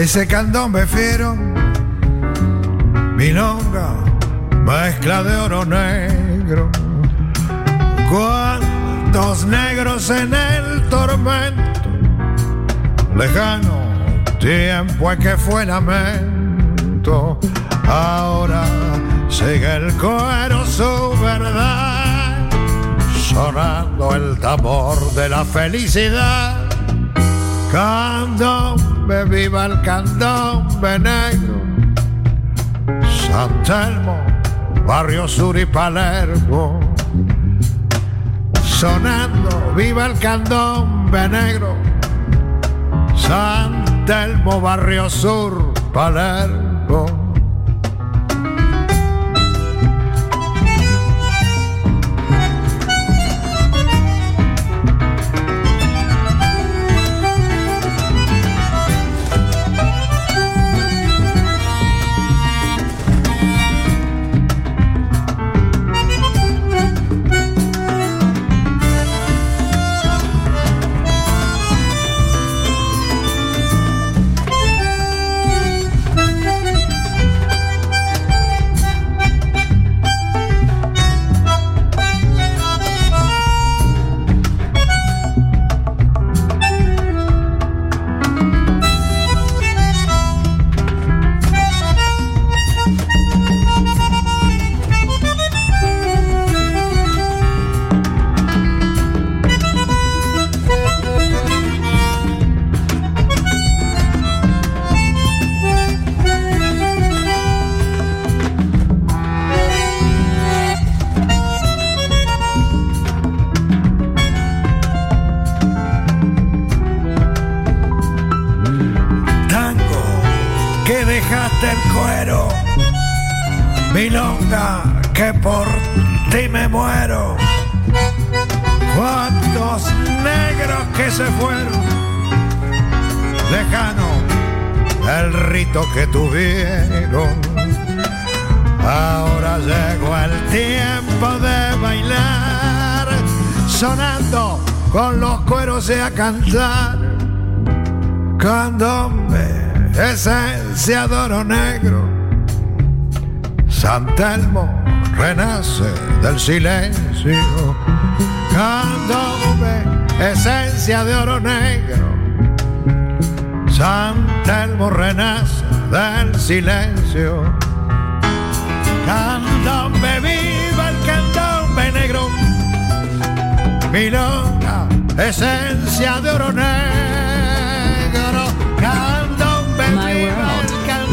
Ese candombe fiero, milonga, mezcla de oro negro. Cuántos negros en el tormento, lejano tiempo en que fue lamento. Ahora sigue el cuero su verdad, sonando el tambor de la felicidad. Candombe, viva el candombe negro. San Telmo, Barrio Sur y Palermo, sonando, viva el candombe negro. San Telmo, Barrio Sur, Palermo. dejaste el cuero, milonga, que por ti me muero. Cuántos negros que se fueron, lejano el rito que tuvieron. Ahora llegó el tiempo de bailar, sonando con los cueros y a cantar. Candombe, esencia de oro negro, San Telmo renace del silencio. Candombe, esencia de oro negro, San Telmo renace del silencio. Candombe, viva el candombe negro, milonga, esencia de oro negro. Candombe, My World,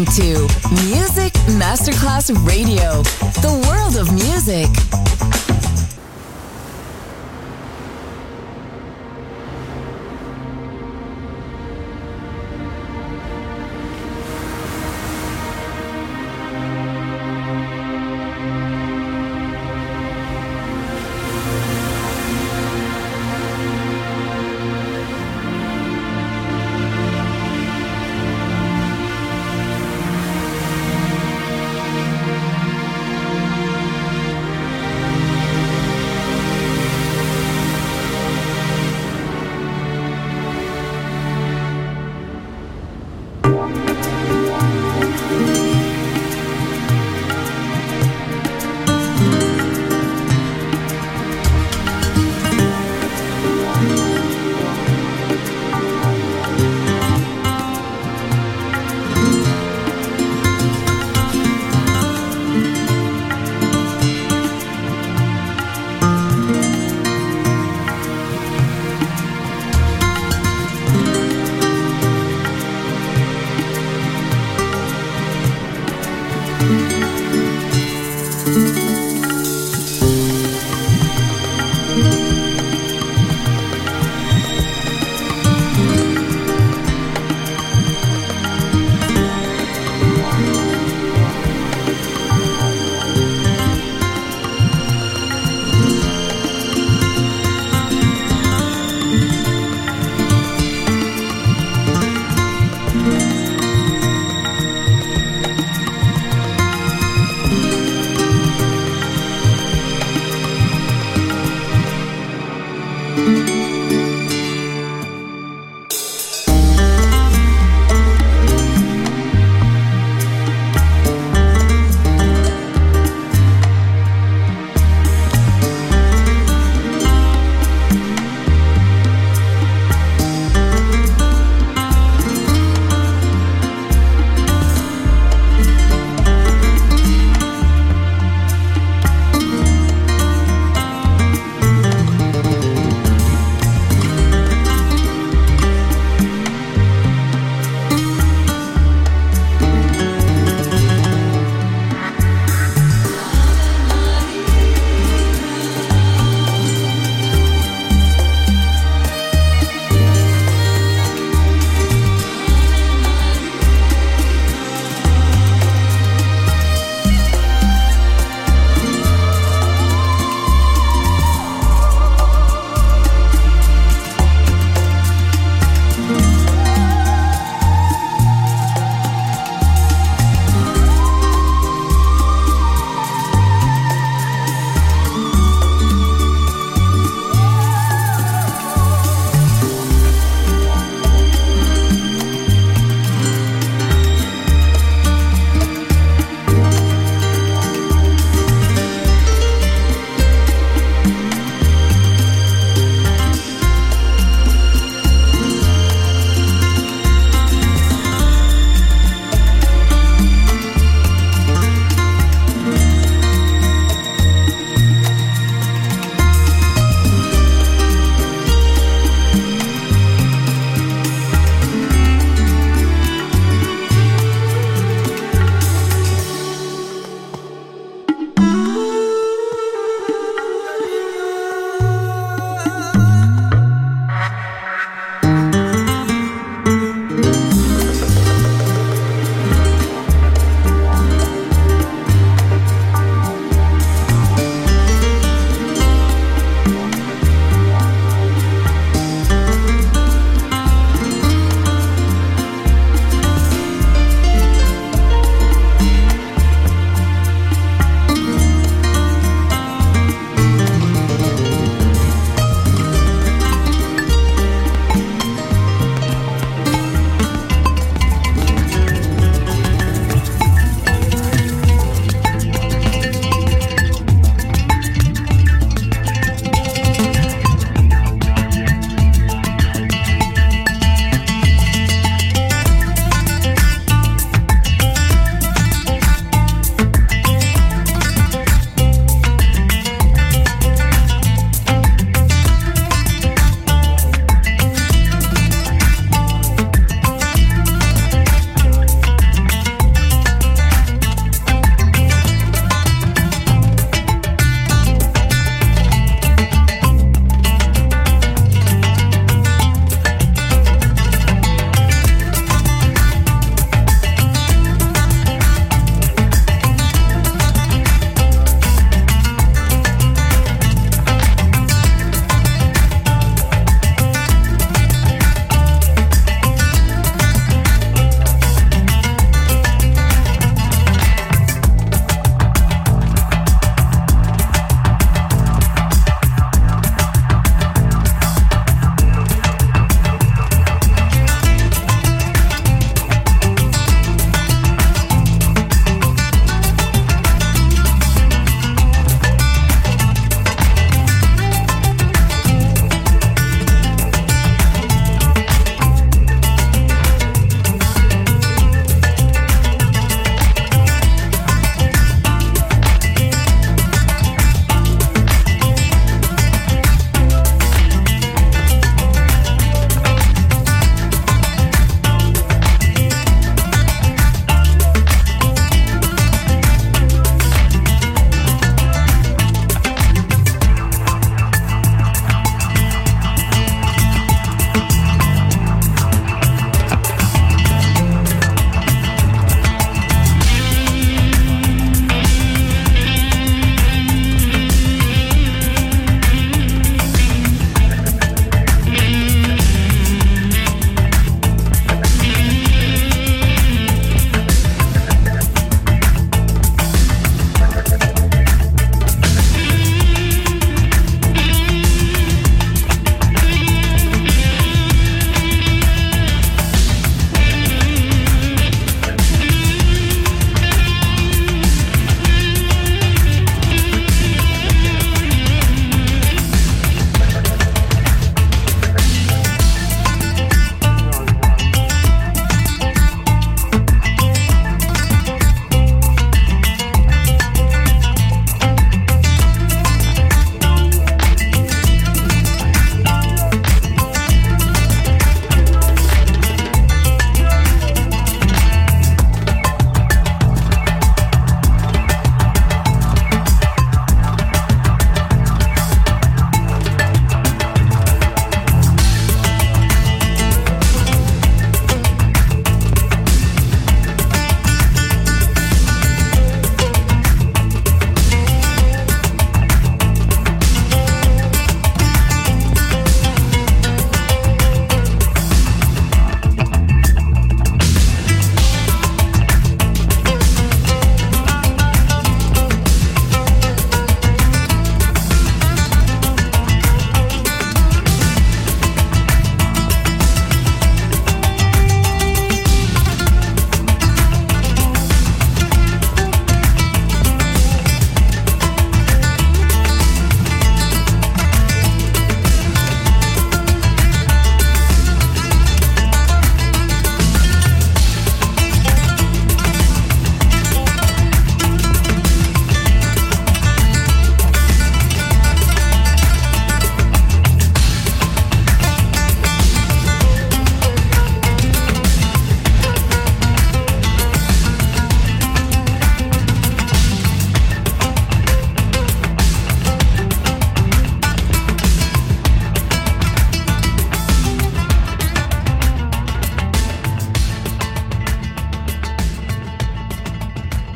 listening to Music Masterclass Radio, the world of music.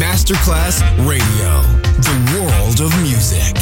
Masterclass Radio, the world of music.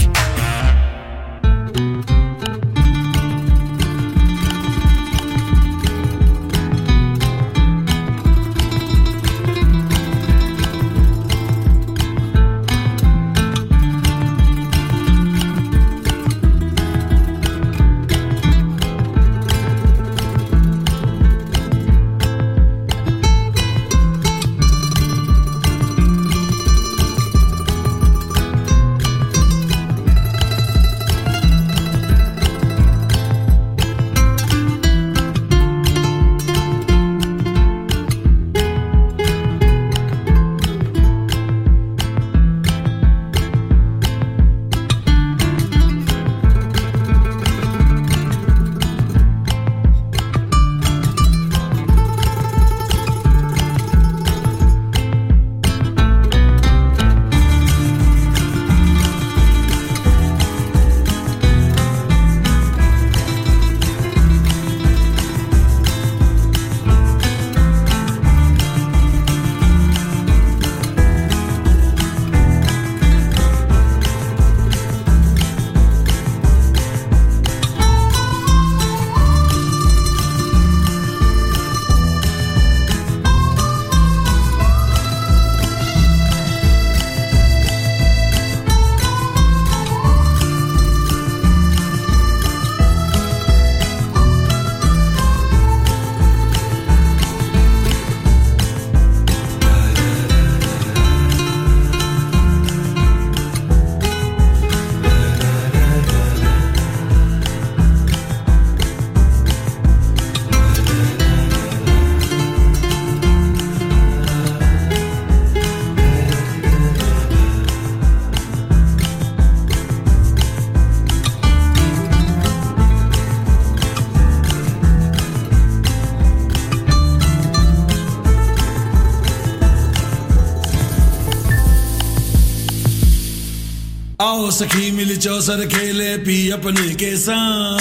आओ सखी मिल चौसर खेले पी अपने के साथ,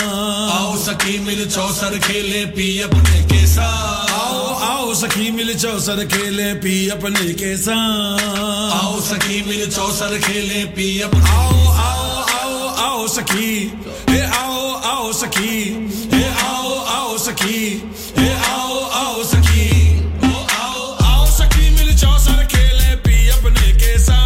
आओ सखी मिल चौसर खेले पी अपने के साथ, आओ आओ सखी मिल चौसर खेले पी अपने के साथ, आओ सखी मिल चौसर खेले पी अपने, आओ आओ आओ आओ सखी हे आओ आओ सखी हे आओ आओ सखी हे आओ आओ सखी ओ आओ आओ सखी मिल चौसर खेले पी अपने के साथ.